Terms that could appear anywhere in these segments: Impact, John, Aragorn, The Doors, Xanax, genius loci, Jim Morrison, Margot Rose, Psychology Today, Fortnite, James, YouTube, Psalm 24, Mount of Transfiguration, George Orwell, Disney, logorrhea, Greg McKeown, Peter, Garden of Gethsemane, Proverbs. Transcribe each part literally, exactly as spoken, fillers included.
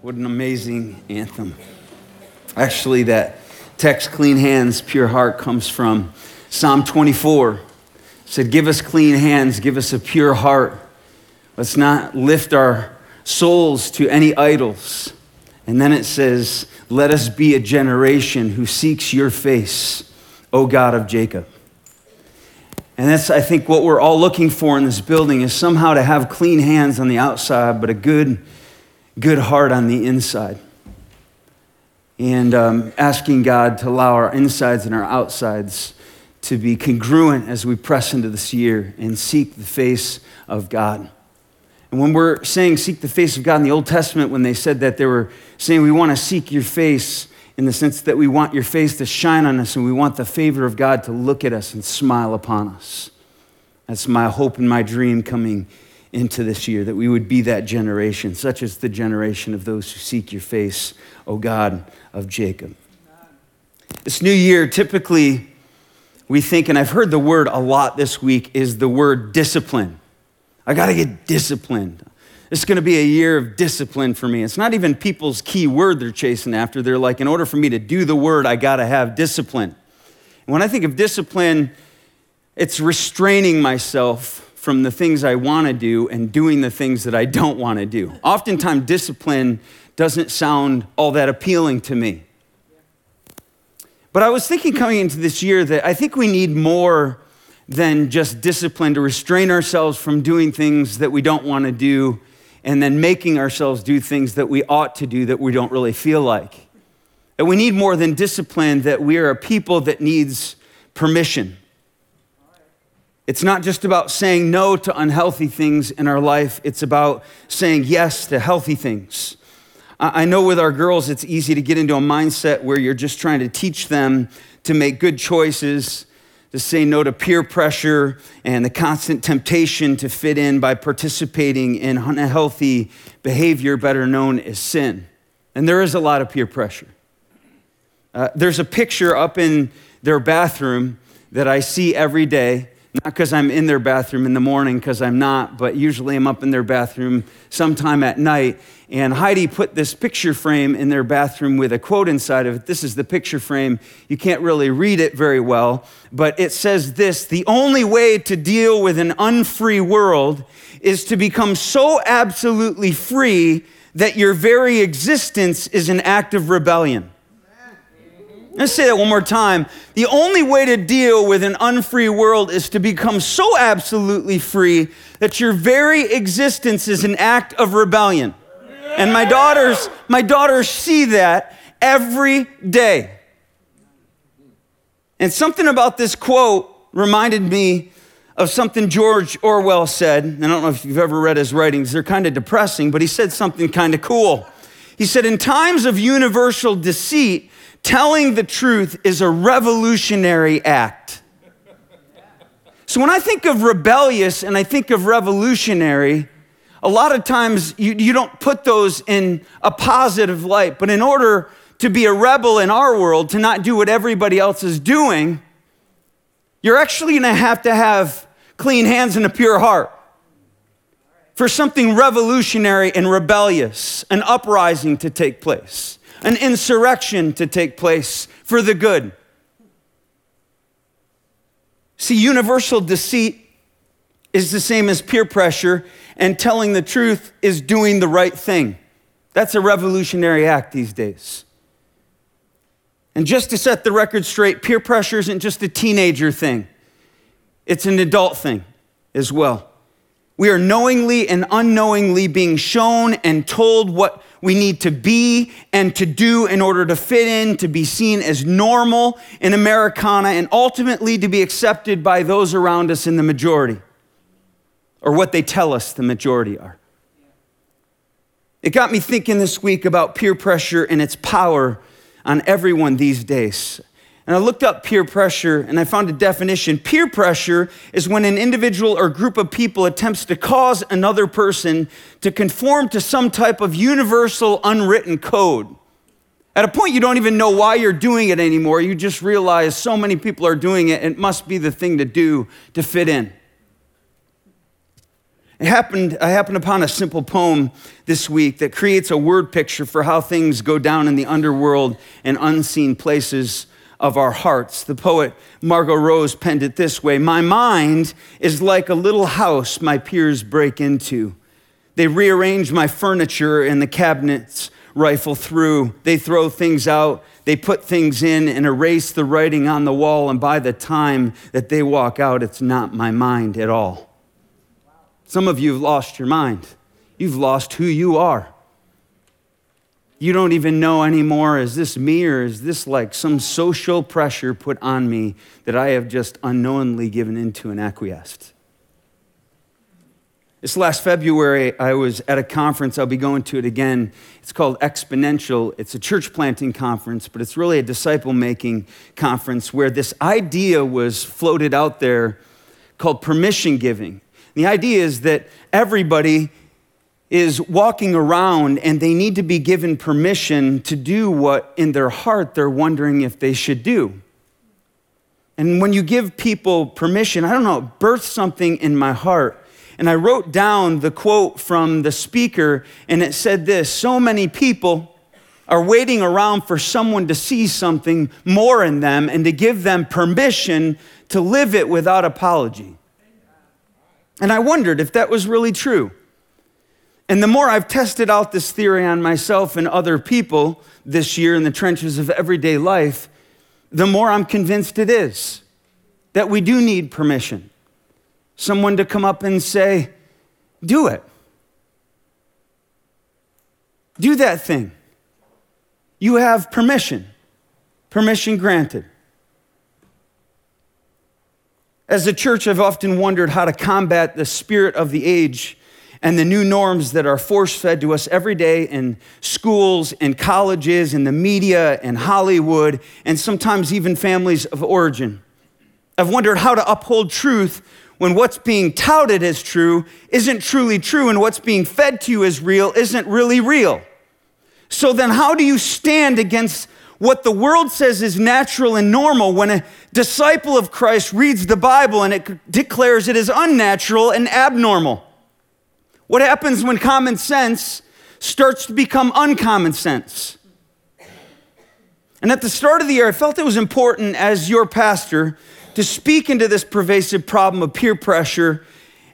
What an amazing anthem. Actually, that text, clean hands, pure heart, comes from Psalm twenty-four. It said, give us clean hands, give us a pure heart. Let's not lift our souls to any idols. And then it says, let us be a generation who seeks your face, O God of Jacob. And that's, I think, what we're all looking for in this building is somehow to have clean hands on the outside, but a good, good heart on the inside. And um, asking God to allow our insides and our outsides to be congruent as we press into this year and seek the face of God. And when we're saying seek the face of God in the Old Testament, when they said that, they were saying we want to seek your face in the sense that we want your face to shine on us and we want the favor of God to look at us and smile upon us. That's my hope and my dream coming into this year, that we would be that generation, such as the generation of those who seek your face, O God of Jacob. This new year, typically we think, and I've heard the word a lot this week, is the word discipline. I gotta get disciplined. It's going to be a year of discipline for me. It's not even people's key word they're chasing after. They're like, in order for me to do the word, I got to have discipline. And when I think of discipline, it's restraining myself from the things I want to do and doing the things that I don't want to do. Oftentimes, discipline doesn't sound all that appealing to me. But I was thinking coming into this year that I think we need more than just discipline to restrain ourselves from doing things that we don't want to do, and then making ourselves do things that we ought to do that we don't really feel like. That we need more than discipline, that we are a people that needs permission. It's not just about saying no to unhealthy things in our life, it's about saying yes to healthy things. I know with our girls, it's easy to get into a mindset where you're just trying to teach them to make good choices, to say no to peer pressure and the constant temptation to fit in by participating in unhealthy behavior, better known as sin. And there is a lot of peer pressure. Uh, there's a picture up in their bathroom that I see every day, not because I'm in their bathroom in the morning, because I'm not, but usually I'm up in their bathroom sometime at night. And Heidi put this picture frame in their bathroom with a quote inside of it. This is the picture frame. You can't really read it very well, but it says this: the only way to deal with an unfree world is to become so absolutely free that your very existence is an act of rebellion. Let's say that one more time. The only way to deal with an unfree world is to become so absolutely free that your very existence is an act of rebellion. And my daughters, my daughters see that every day. And something about this quote reminded me of something George Orwell said. I don't know if you've ever read his writings. They're kind of depressing, but he said something kind of cool. He said, in times of universal deceit, telling the truth is a revolutionary act. So when I think of rebellious and I think of revolutionary, a lot of times you, you don't put those in a positive light. But in order to be a rebel in our world, to not do what everybody else is doing, you're actually going to have to have clean hands and a pure heart for something revolutionary and rebellious, an uprising to take place, an insurrection to take place for the good. See, universal deceit is the same as peer pressure, and telling the truth is doing the right thing. That's a revolutionary act these days. And just to set the record straight, peer pressure isn't just a teenager thing. It's an adult thing as well. We are knowingly and unknowingly being shown and told what we need to be and to do in order to fit in, to be seen as normal in Americana, and ultimately to be accepted by those around us in the majority, or what they tell us the majority are. It got me thinking this week about peer pressure and its power on everyone these days. And I looked up peer pressure and I found a definition. Peer pressure is when an individual or group of people attempts to cause another person to conform to some type of universal unwritten code. At a point you don't even know why you're doing it anymore. You just realize so many people are doing it, it must be the thing to do to fit in. It happened, I happened upon a simple poem this week that creates a word picture for how things go down in the underworld and unseen places of our hearts. The poet Margot Rose penned it this way: "My mind is like a little house my peers break into. They rearrange my furniture and the cabinets rifle through. They throw things out, they put things in and erase the writing on the wall. And by the time that they walk out, it's not my mind at all." Some of you have lost your mind. You've lost who you are. You don't even know anymore, is this me or is this like some social pressure put on me that I have just unknowingly given into and acquiesced? This last February, I was at a conference. I'll be going to it again. It's called Exponential. It's a church planting conference, but it's really a disciple-making conference where this idea was floated out there called permission giving. The idea is that everybody is walking around and they need to be given permission to do what in their heart they're wondering if they should do. And when you give people permission, I don't know, it births something in my heart. And I wrote down the quote from the speaker, and it said this: "So many people are waiting around for someone to see something more in them and to give them permission to live it without apology." And I wondered if that was really true. And the more I've tested out this theory on myself and other people this year in the trenches of everyday life, the more I'm convinced it is, that we do need permission. Someone to come up and say, "Do it. Do that thing. You have permission. Permission granted." As a church, I've often wondered how to combat the spirit of the age and the new norms that are force-fed to us every day in schools and colleges and the media and Hollywood and sometimes even families of origin. I've wondered how to uphold truth when what's being touted as true isn't truly true and what's being fed to you as real isn't really real. So then how do you stand against what the world says is natural and normal when a disciple of Christ reads the Bible and it declares it is unnatural and abnormal? What happens when common sense starts to become uncommon sense? And at the start of the year, I felt it was important as your pastor to speak into this pervasive problem of peer pressure.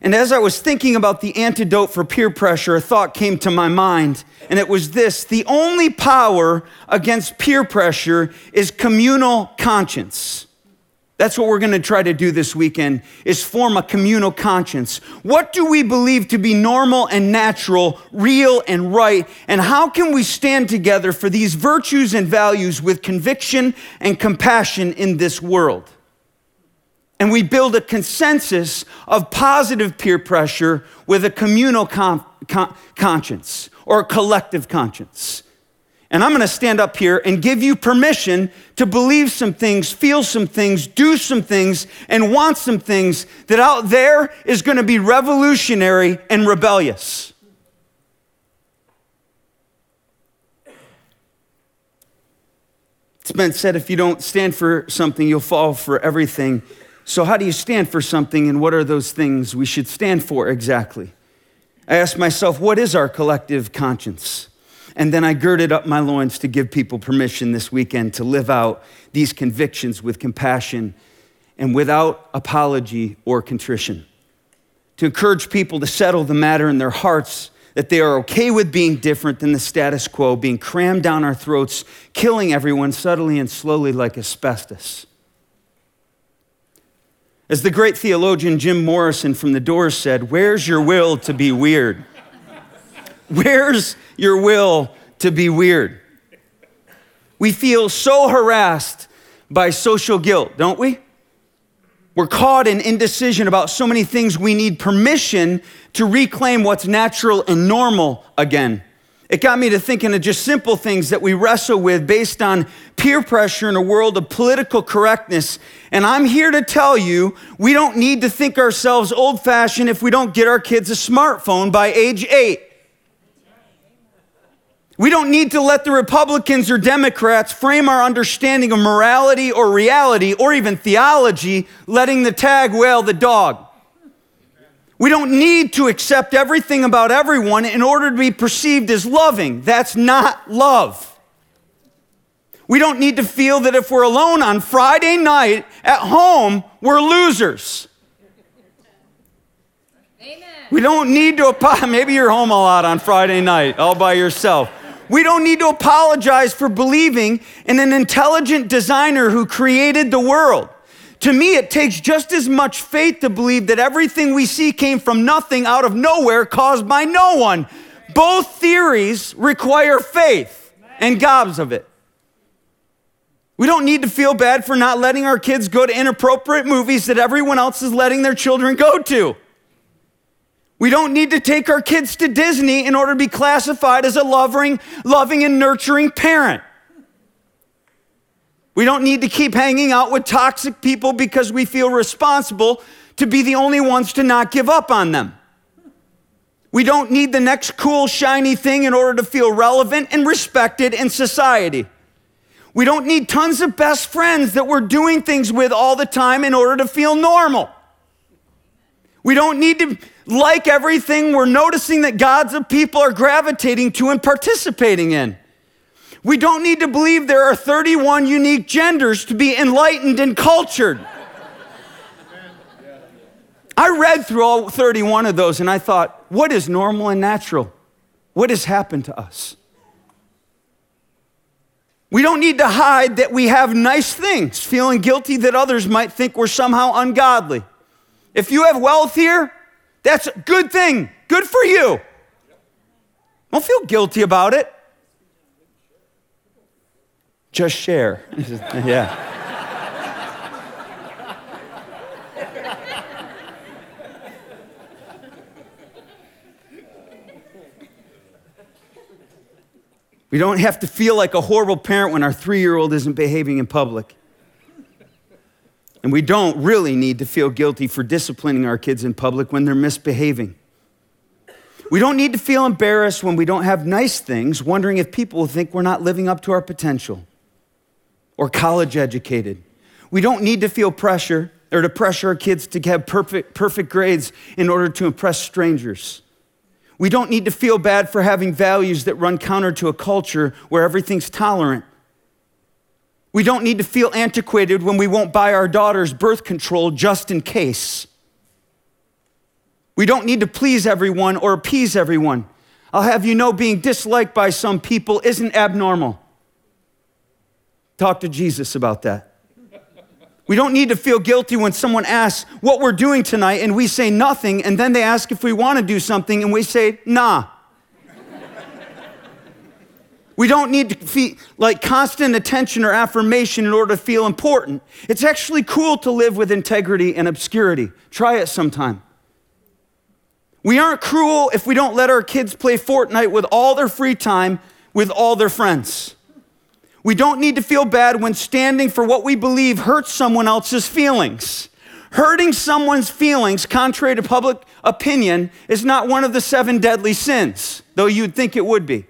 And as I was thinking about the antidote for peer pressure, a thought came to my mind, and it was this: the only power against peer pressure is communal conscience. That's what we're gonna try to do this weekend, is form a communal conscience. What do we believe to be normal and natural, real and right, and how can we stand together for these virtues and values with conviction and compassion in this world? And we build a consensus of positive peer pressure with a communal con- con- conscience or a collective conscience. And I'm gonna stand up here and give you permission to believe some things, feel some things, do some things, and want some things that out there is gonna be revolutionary and rebellious. It's been said, if you don't stand for something, you'll fall for everything. So how do you stand for something, and what are those things we should stand for exactly? I asked myself, what is our collective conscience? And then I girded up my loins to give people permission this weekend to live out these convictions with compassion and without apology or contrition. To encourage people to settle the matter in their hearts, that they are okay with being different than the status quo, being crammed down our throats, killing everyone subtly and slowly like asbestos. As the great theologian Jim Morrison from The Doors said, "Where's your will to be weird? Where's your will to be weird?" We feel so harassed by social guilt, don't we? We're caught in indecision about so many things. We need permission to reclaim what's natural and normal again. It got me to thinking of just simple things that we wrestle with based on peer pressure in a world of political correctness. And I'm here to tell you, we don't need to think ourselves old-fashioned if we don't get our kids a smartphone by age eight. We don't need to let the Republicans or Democrats frame our understanding of morality or reality or even theology, letting the tag whale the dog. We don't need to accept everything about everyone in order to be perceived as loving. That's not love. We don't need to feel that if we're alone on Friday night at home, we're losers. Amen. We don't need to apologize. Maybe you're home a lot on Friday night all by yourself. We don't need to apologize for believing in an intelligent designer who created the world. To me, it takes just as much faith to believe that everything we see came from nothing, out of nowhere, caused by no one. Both theories require faith and gobs of it. We don't need to feel bad for not letting our kids go to inappropriate movies that everyone else is letting their children go to. We don't need to take our kids to Disney in order to be classified as a loving, loving and nurturing parent. We don't need to keep hanging out with toxic people because we feel responsible to be the only ones to not give up on them. We don't need the next cool, shiny thing in order to feel relevant and respected in society. We don't need tons of best friends that we're doing things with all the time in order to feel normal. We don't need to like everything we're noticing that gods of people are gravitating to and participating in. We don't need to believe there are thirty-one unique genders to be enlightened and cultured. I read through all thirty-one of those and I thought, what is normal and natural? What has happened to us? We don't need to hide that we have nice things, feeling guilty that others might think we're somehow ungodly. If you have wealth here, that's a good thing. Good for you. Don't feel guilty about it. Just share. Yeah. We don't have to feel like a horrible parent when our three-year-old isn't behaving in public. And we don't really need to feel guilty for disciplining our kids in public when they're misbehaving. We don't need to feel embarrassed when we don't have nice things, wondering if people will think we're not living up to our potential or college educated. We don't need to feel pressure or to pressure our kids to have perfect, perfect grades in order to impress strangers. We don't need to feel bad for having values that run counter to a culture where everything's tolerant. We don't need to feel antiquated when we won't buy our daughters birth control just in case. We don't need to please everyone or appease everyone. I'll have you know, being disliked by some people isn't abnormal. Talk to Jesus about that. We don't need to feel guilty when someone asks what we're doing tonight and we say nothing, and then they ask if we want to do something and we say, nah. We don't need to feel like constant attention or affirmation in order to feel important. It's actually cool to live with integrity and obscurity. Try it sometime. We aren't cruel if we don't let our kids play Fortnite with all their free time with all their friends. We don't need to feel bad when standing for what we believe hurts someone else's feelings. Hurting someone's feelings, contrary to public opinion, is not one of the seven deadly sins, though you'd think it would be.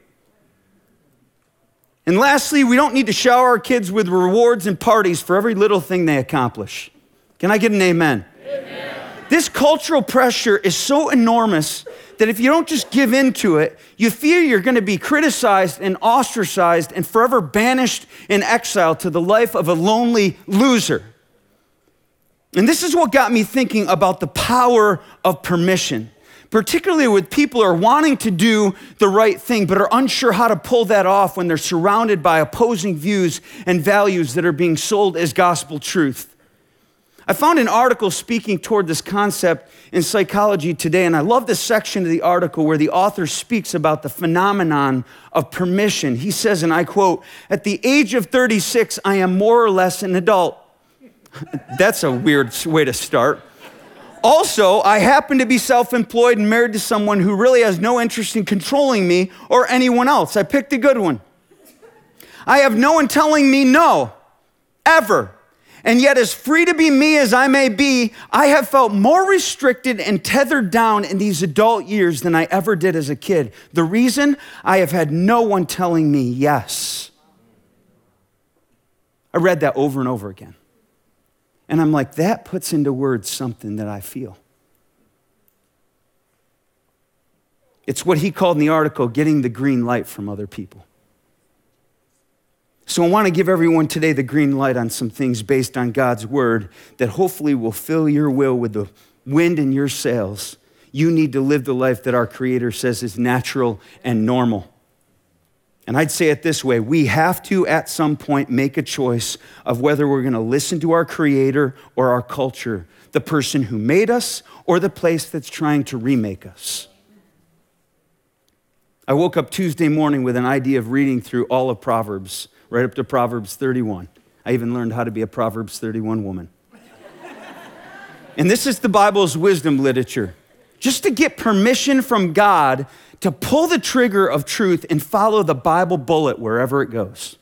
And lastly, we don't need to shower our kids with rewards and parties for every little thing they accomplish. Can I get an amen? Amen. This cultural pressure is so enormous that if you don't just give in to it, you fear you're going to be criticized and ostracized and forever banished in exile to the life of a lonely loser. And this is what got me thinking about the power of permission, particularly with people who are wanting to do the right thing but are unsure how to pull that off when they're surrounded by opposing views and values that are being sold as gospel truth. I found an article speaking toward this concept in Psychology Today, and I love this section of the article where the author speaks about the phenomenon of permission. He says, and I quote, "At the age of thirty-six, I am more or less an adult." That's a weird way to start. "Also, I happen to be self-employed and married to someone who really has no interest in controlling me or anyone else." I picked a good one. "I have no one telling me no, ever. And yet, as free to be me as I may be, I have felt more restricted and tethered down in these adult years than I ever did as a kid. The reason? I have had no one telling me yes." I read that over and over again. And I'm like, that puts into words something that I feel. It's what he called in the article, getting the green light from other people. So I want to give everyone today the green light on some things based on God's word that hopefully will fill your will with the wind in your sails. You need to live the life that our Creator says is natural and normal. And I'd say it this way, we have to at some point make a choice of whether we're gonna listen to our Creator or our culture, the person who made us or the place that's trying to remake us. I woke up Tuesday morning with an idea of reading through all of Proverbs, right up to Proverbs thirty-one. I even learned how to be a Proverbs thirty-one woman. And this is the Bible's wisdom literature. Just to get permission from God to pull the trigger of truth and follow the Bible bullet wherever it goes.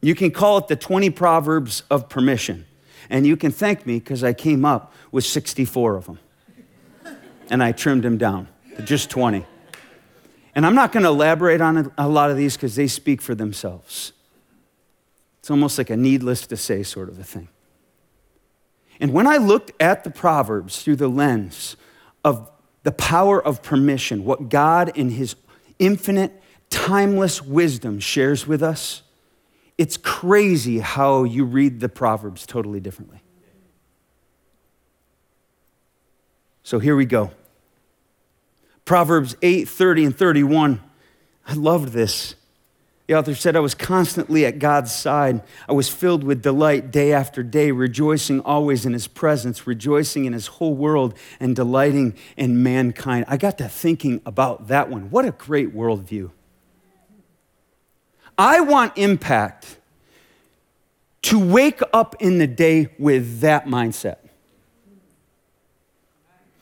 You can call it the twenty Proverbs of permission. And you can thank me because I came up with sixty-four of them. And I trimmed them down to just twenty. And I'm not going to elaborate on a lot of these because they speak for themselves. It's almost like a needless to say sort of a thing. And when I looked at the Proverbs through the lens of the power of permission, what God in his infinite, timeless wisdom shares with us, it's crazy how you read the Proverbs totally differently. So here we go. Proverbs eight, thirty, and thirty-one. I loved this. The author said, I was constantly at God's side. I was filled with delight day after day, rejoicing always in his presence, rejoicing in his whole world, and delighting in mankind. I got to thinking about that one. What a great worldview. I want Impact to wake up in the day with that mindset.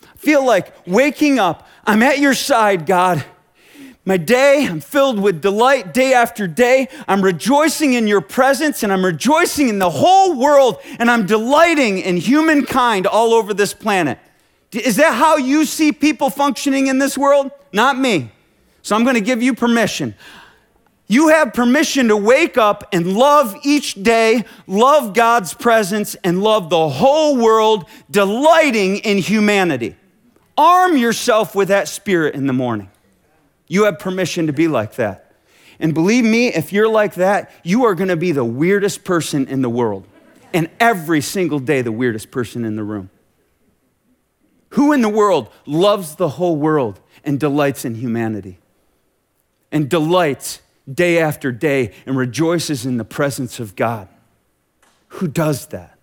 I feel like waking up, I'm at your side, God. My day, I'm filled with delight day after day. I'm rejoicing in your presence, and I'm rejoicing in the whole world, and I'm delighting in humankind all over this planet. Is that how you see people functioning in this world? Not me. So I'm going to give you permission. You have permission to wake up and love each day, love God's presence, and love the whole world, delighting in humanity. Arm yourself with that spirit in the morning. You have permission to be like that. And believe me, if you're like that, you are gonna be the weirdest person in the world. And every single day, the weirdest person in the room. Who in the world loves the whole world and delights in humanity? And delights day after day and rejoices in the presence of God? Who does that?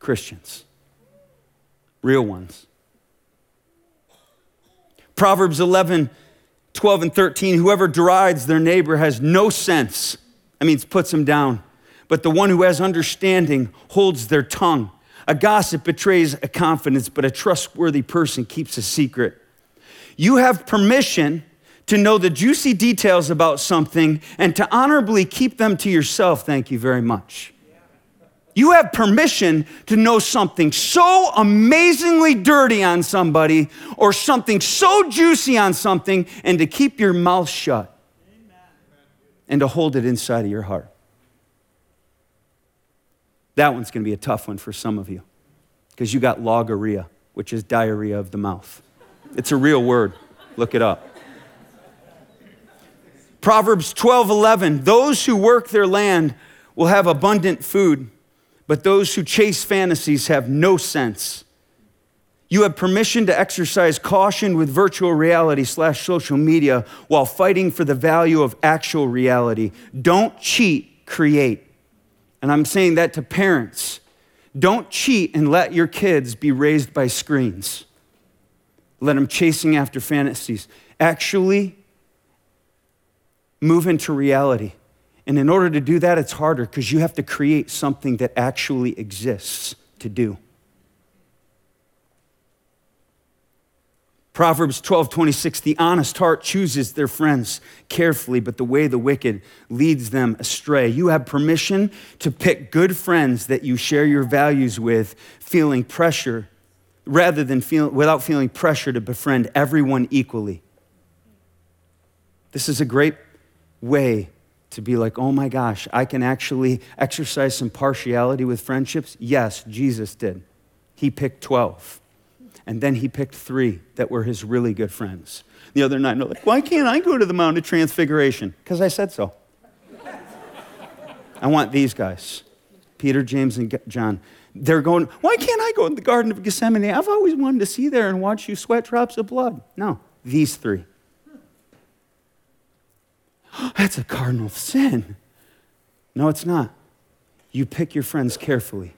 Christians, real ones. Proverbs eleven, twelve and thirteen, whoever derides their neighbor has no sense. That means puts him down. But the one who has understanding holds their tongue. A gossip betrays a confidence, but a trustworthy person keeps a secret. You have permission to know the juicy details about something and to honorably keep them to yourself. Thank you very much. You have permission to know something so amazingly dirty on somebody or something so juicy on something and to keep your mouth shut. Amen. And to hold it inside of your heart. That one's going to be a tough one for some of you because you got logorrhea, which is diarrhea of the mouth. It's a real word. Look it up. Proverbs twelve eleven, those who work their land will have abundant food, but those who chase fantasies have no sense. You have permission to exercise caution with virtual reality slash social media while fighting for the value of actual reality. Don't cheat, create. And I'm saying that to parents. Don't cheat and let your kids be raised by screens. Let them chasing after fantasies. Actually, move into reality. And in order to do that, it's harder because you have to create something that actually exists to do. Proverbs twelve twenty-six, the honest heart chooses their friends carefully, but the way the wicked leads them astray. You have permission to pick good friends that you share your values with, feeling pressure, rather than feel, without feeling pressure to befriend everyone equally. This is a great way to be like, oh my gosh, I can actually exercise some partiality with friendships. Yes, Jesus did. He picked twelve. And then he picked three that were his really good friends. The other nine are like, why can't I go to the Mount of Transfiguration? Because I said so. I want these guys, Peter, James, and John. They're going, why can't I go to the Garden of Gethsemane? I've always wanted to see there and watch you sweat drops of blood. No, these three. That's a cardinal sin. No, it's not. You pick your friends carefully.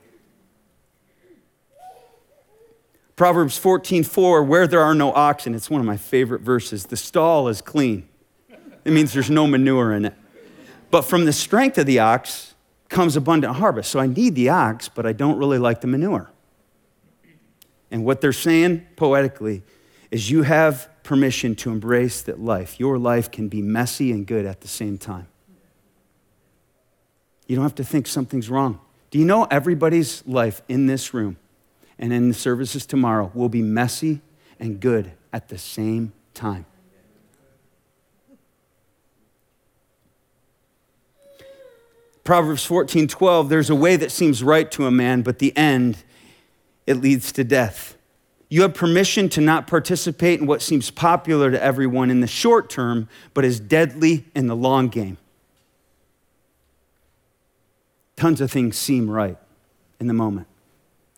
Proverbs fourteen four, where there are no oxen, it's one of my favorite verses. The stall is clean. It means there's no manure in it. But from the strength of the ox comes abundant harvest. So I need the ox, but I don't really like the manure. And what they're saying poetically is you have permission to embrace that life. Your life can be messy and good at the same time. You don't have to think something's wrong. Do you know everybody's life in this room and in the services tomorrow will be messy and good at the same time? Proverbs fourteen twelve, there's a way that seems right to a man, but the end, it leads to death. You have permission to not participate in what seems popular to everyone in the short term, but is deadly in the long game. Tons of things seem right in the moment.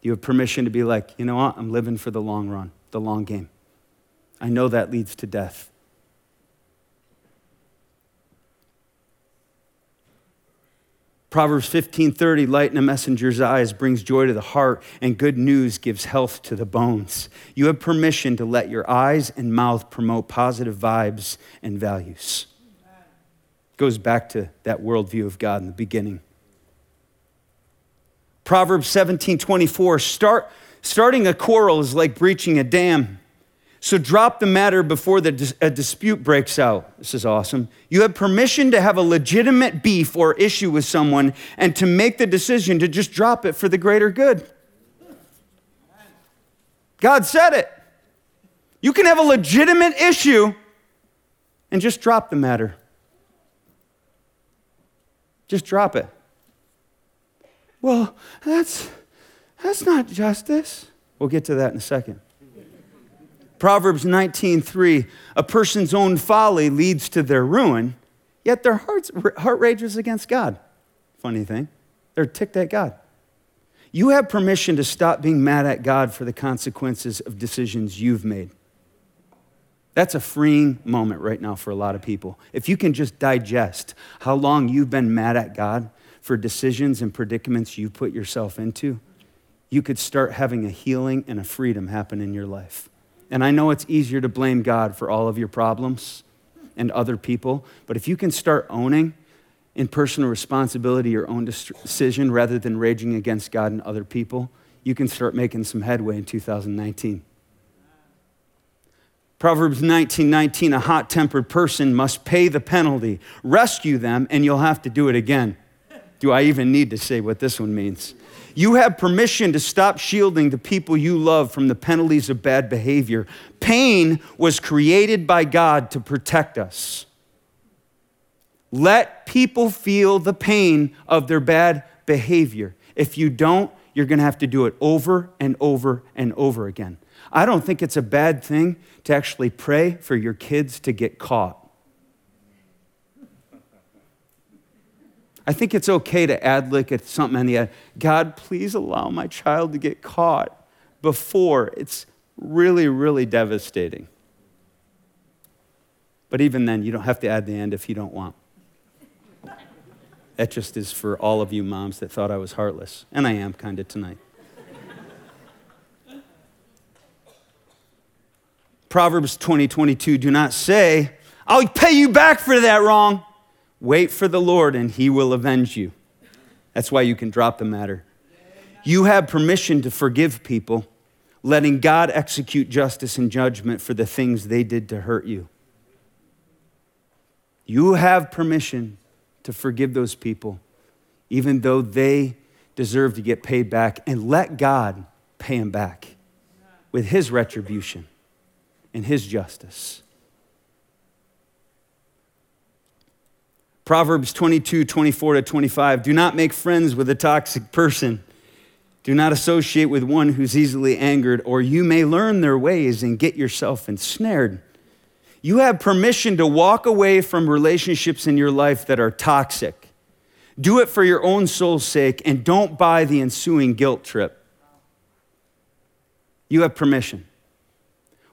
You have permission to be like, you know what? I'm living for the long run, the long game. I know that leads to death. Proverbs fifteen thirty, light in a messenger's eyes brings joy to the heart, and good news gives health to the bones. You have permission to let your eyes and mouth promote positive vibes and values. Goes back to that worldview of God in the beginning. Proverbs seventeen twenty-four, start, starting a quarrel is like breaching a dam. So drop the matter before the dis- a dispute breaks out. This is awesome. You have permission to have a legitimate beef or issue with someone and to make the decision to just drop it for the greater good. God said it. You can have a legitimate issue and just drop the matter. Just drop it. Well, that's, that's not justice. We'll get to that in a second. Proverbs nineteen three, a person's own folly leads to their ruin, yet their heart's, heart rages against God. Funny thing, they're ticked at God. You have permission to stop being mad at God for the consequences of decisions you've made. That's a freeing moment right now for a lot of people. If you can just digest how long you've been mad at God for decisions and predicaments you put yourself into, you could start having a healing and a freedom happen in your life. And I know it's easier to blame God for all of your problems and other people, but if you can start owning in personal responsibility your own decision rather than raging against God and other people, you can start making some headway in two thousand nineteen. Proverbs nineteen nineteen, a hot-tempered person must pay the penalty. Rescue them, and you'll have to do it again. Do I even need to say what this one means? You have permission to stop shielding the people you love from the penalties of bad behavior. Pain was created by God to protect us. Let people feel the pain of their bad behavior. If you don't, you're going to have to do it over and over and over again. I don't think it's a bad thing to actually pray for your kids to get caught. I think it's okay to ad lib at something on the ad. God, please allow my child to get caught before. It's really, really devastating. But even then, you don't have to add the end if you don't want. That just is for all of you moms that thought I was heartless. And I am kind of tonight. Proverbs twenty twenty-two, do not say, I'll pay you back for that wrong. Wait for the Lord and he will avenge you. That's why you can drop the matter. You have permission to forgive people, letting God execute justice and judgment for the things they did to hurt you. You have permission to forgive those people, even though they deserve to get paid back, and let God pay them back with his retribution and his justice. Proverbs twenty-two, twenty-four to twenty-five, do not make friends with a toxic person Do not associate with one who's easily angered, or you may learn their ways and get yourself ensnared. You have permission to walk away from relationships in your life that are toxic. Do it for your own soul's sake, and don't buy the ensuing guilt trip. You have permission.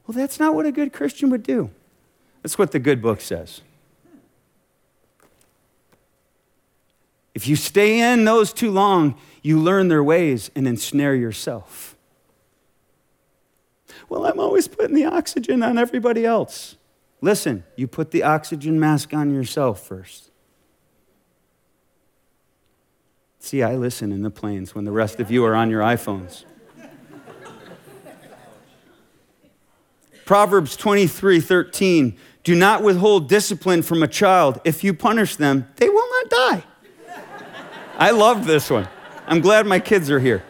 Well, that's not what a good Christian would do. That's what the good book says. If you stay in those too long, you learn their ways and ensnare yourself. Well, I'm always putting the oxygen on everybody else. Listen, you put the oxygen mask on yourself first. See, I listen in the planes when the rest of you are on your iPhones. Proverbs twenty-three thirteen, do not withhold discipline from a child. If you punish them, they will not die. I love this one. I'm glad my kids are here.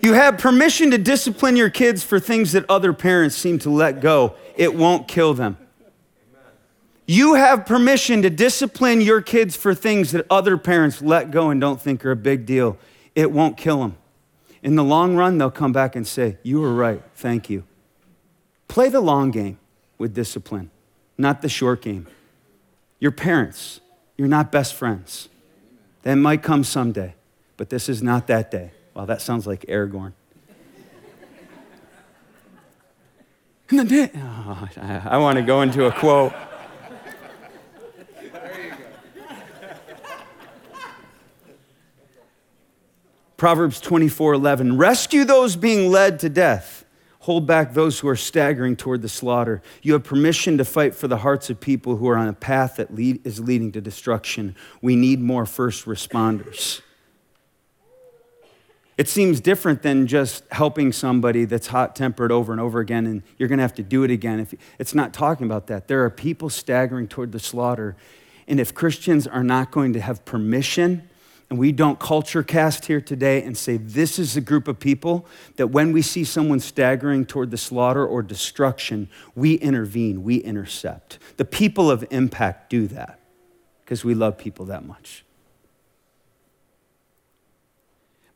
You have permission to discipline your kids for things that other parents seem to let go. It won't kill them. You have permission to discipline your kids for things that other parents let go and don't think are a big deal. It won't kill them. In the long run, they'll come back and say, you were right, thank you. Play the long game with discipline, not the short game. Your parents, you're not best friends. That might come someday, but this is not that day. Wow, that sounds like Aragorn. And the day, oh, I, I want to go into a quote. There you go. Proverbs twenty-four eleven, rescue those being led to death. Hold back those who are staggering toward the slaughter. You have permission to fight for the hearts of people who are on a path that lead, is leading to destruction. We need more first responders. It seems different than just helping somebody that's hot-tempered over and over again, and you're going to have to do it again. If, it's not talking about that. There are people staggering toward the slaughter, and if Christians are not going to have permission, and we don't culture cast here today and say, this is a group of people that when we see someone staggering toward the slaughter or destruction, we intervene, we intercept. The people of Impact do that because we love people that much.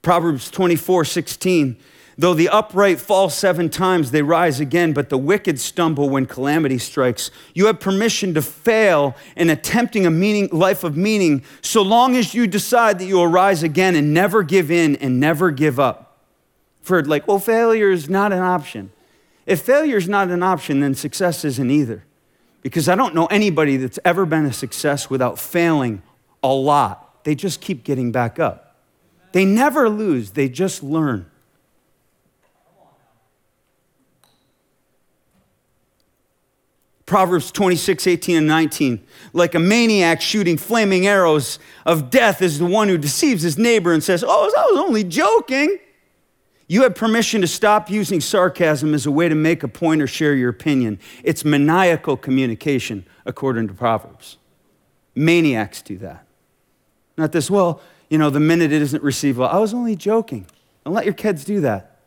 Proverbs twenty-four sixteen, though the upright fall seven times, they rise again, but the wicked stumble when calamity strikes. You have permission to fail in attempting a meaning, life of meaning, so long as you decide that you will rise again and never give in and never give up. I've heard like, well, failure is not an option. If failure is not an option, then success isn't either, because I don't know anybody that's ever been a success without failing a lot. They just keep getting back up. They never lose, they just learn. Proverbs twenty-six eighteen and nineteen, like a maniac shooting flaming arrows of death is the one who deceives his neighbor and says, oh, I was only joking. You have permission to stop using sarcasm as a way to make a point or share your opinion. It's maniacal communication, according to Proverbs. Maniacs do that. Not this, well, you know, the minute it isn't receivable, I was only joking. Don't let your kids do that.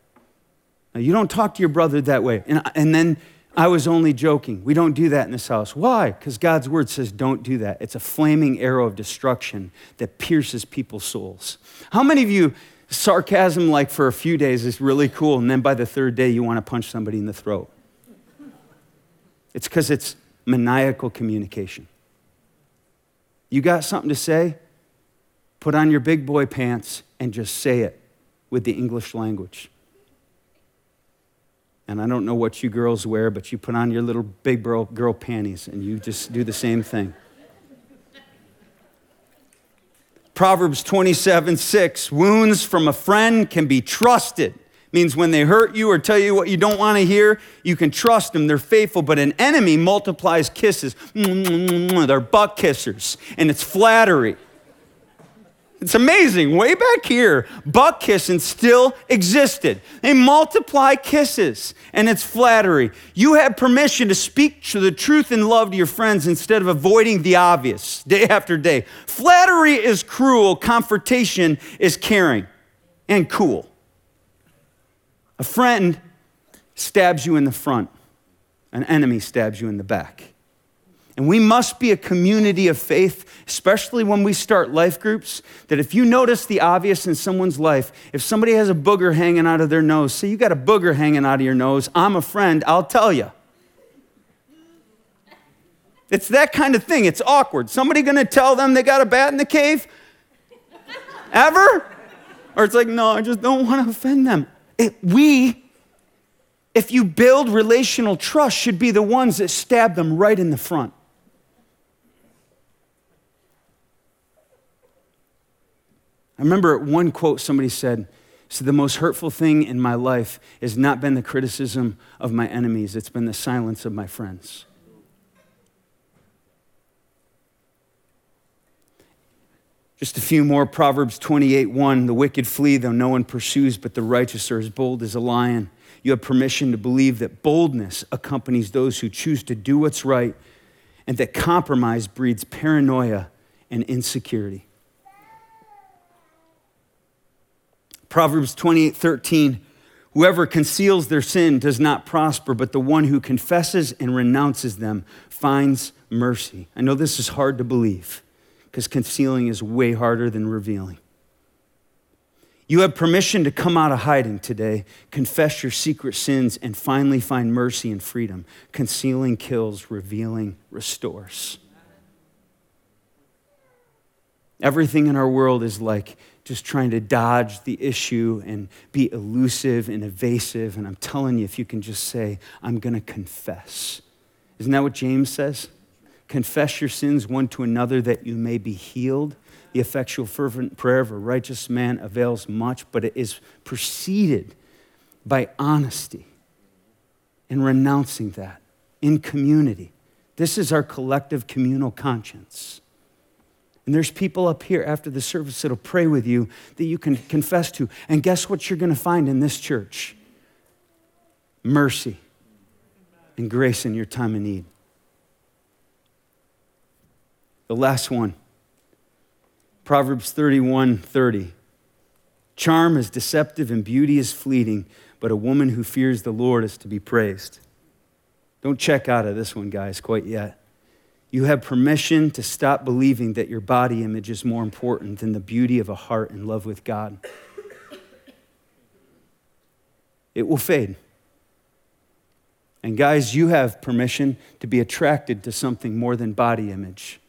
Now, you don't talk to your brother that way. And, and then I was only joking. We don't do that in this house. Why? Because God's word says don't do that. It's a flaming arrow of destruction that pierces people's souls. How many of you, sarcasm like for a few days is really cool, and then by the third day you want to punch somebody in the throat? It's because it's maniacal communication. You got something to say? Put on your big boy pants and just say it with the English language. And I don't know what you girls wear, but you put on your little big girl, girl panties and you just do the same thing. Proverbs twenty-seven six, wounds from a friend can be trusted. Means when they hurt you or tell you what you don't want to hear, you can trust them. They're faithful, but an enemy multiplies kisses. They're butt kissers, and it's flattery. It's amazing, way back here, butt kissing still existed. They multiply kisses, and it's flattery. You have permission to speak to the truth and love to your friends instead of avoiding the obvious day after day. Flattery is cruel, confrontation is caring and cool. A friend stabs you in the front, an enemy stabs you in the back. And we must be a community of faith, especially when we start life groups, that if you notice the obvious in someone's life, if somebody has a booger hanging out of their nose, say, you got a booger hanging out of your nose, I'm a friend, I'll tell you. It's that kind of thing. It's awkward. Somebody going to tell them they got a bat in the cave? Ever? Or it's like, no, I just don't want to offend them. It, we... If you build relational trust, should be the ones that stab them right in the front. I remember one quote somebody said, so the most hurtful thing in my life has not been the criticism of my enemies, it's been the silence of my friends. Just a few more, Proverbs twenty-eight one, the wicked flee though no one pursues, but the righteous are as bold as a lion. You have permission to believe that boldness accompanies those who choose to do what's right and that compromise breeds paranoia and insecurity. Proverbs twenty-eight thirteen, whoever conceals their sin does not prosper, but the one who confesses and renounces them finds mercy. I know this is hard to believe because concealing is way harder than revealing. You have permission to come out of hiding today, confess your secret sins, and finally find mercy and freedom. Concealing kills, revealing restores. Everything in our world is like just trying to dodge the issue and be elusive and evasive. And I'm telling you, if you can just say, I'm going to confess. Isn't that what James says? Confess your sins one to another that you may be healed. The effectual fervent prayer of a righteous man avails much, but it is preceded by honesty and renouncing that in community. This is our collective communal conscience. And there's people up here after the service that'll pray with you that you can confess to. And guess what you're going to find in this church? Mercy and grace in your time of need. The last one. Proverbs thirty-one thirty. Charm is deceptive and beauty is fleeting, but a woman who fears the Lord is to be praised. Don't check out of this one, guys, quite yet. You have permission to stop believing that your body image is more important than the beauty of a heart in love with God. It will fade. And guys, you have permission to be attracted to something more than body image.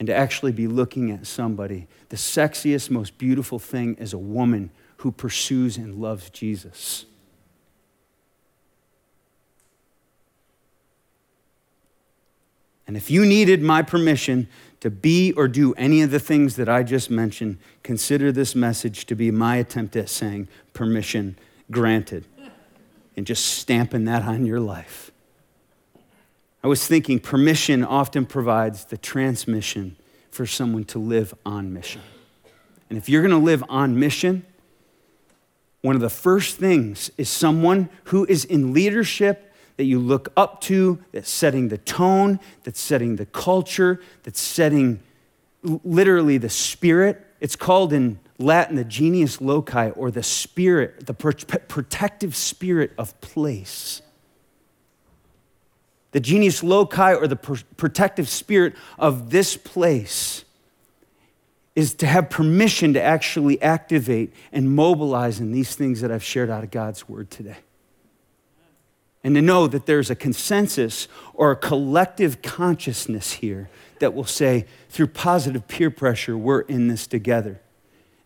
And to actually be looking at somebody. The sexiest, most beautiful thing is a woman who pursues and loves Jesus. And if you needed my permission to be or do any of the things that I just mentioned, consider this message to be my attempt at saying permission granted and just stamping that on your life. I was thinking permission often provides the transmission for someone to live on mission. And if you're going to live on mission, one of the first things is someone who is in leadership that you look up to, that's setting the tone, that's setting the culture, that's setting literally the spirit. It's called in Latin the genius loci, or the spirit, the protective spirit of place. The genius loci, or the protective spirit of this place, is to have permission to actually activate and mobilize in these things that I've shared out of God's word today. And to know that there's a consensus or a collective consciousness here that will say, through positive peer pressure, we're in this together.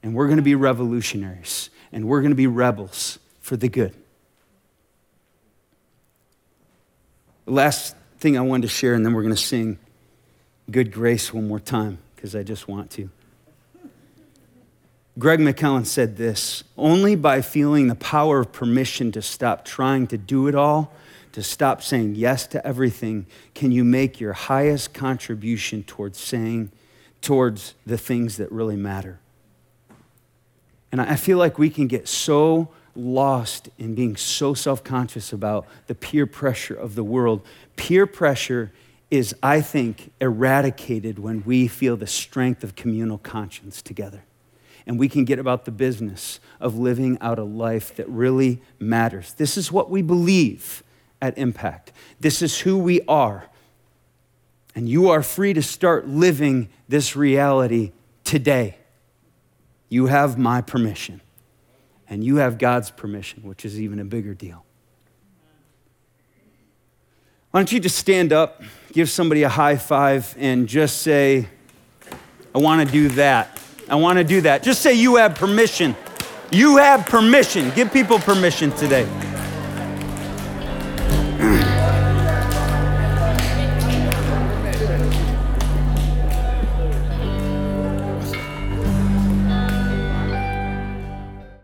And we're going to be revolutionaries. And we're going to be rebels for the good. The last thing I wanted to share, and then we're going to sing Good Grace one more time, because I just want to. Greg McKeown said this, only by feeling the power of permission to stop trying to do it all, to stop saying yes to everything, can you make your highest contribution towards saying, towards the things that really matter. And I feel like we can get so lost in being so self-conscious about the peer pressure of the world. Peer pressure is, I think, eradicated when we feel the strength of communal conscience together. And we can get about the business of living out a life that really matters. This is what we believe at Impact. This is who we are. And you are free to start living this reality today. You have my permission. And you have God's permission, which is even a bigger deal. Why don't you just stand up, give somebody a high five, and just say, I want to do that. I want to do that. Just say you have permission. You have permission. Give people permission today.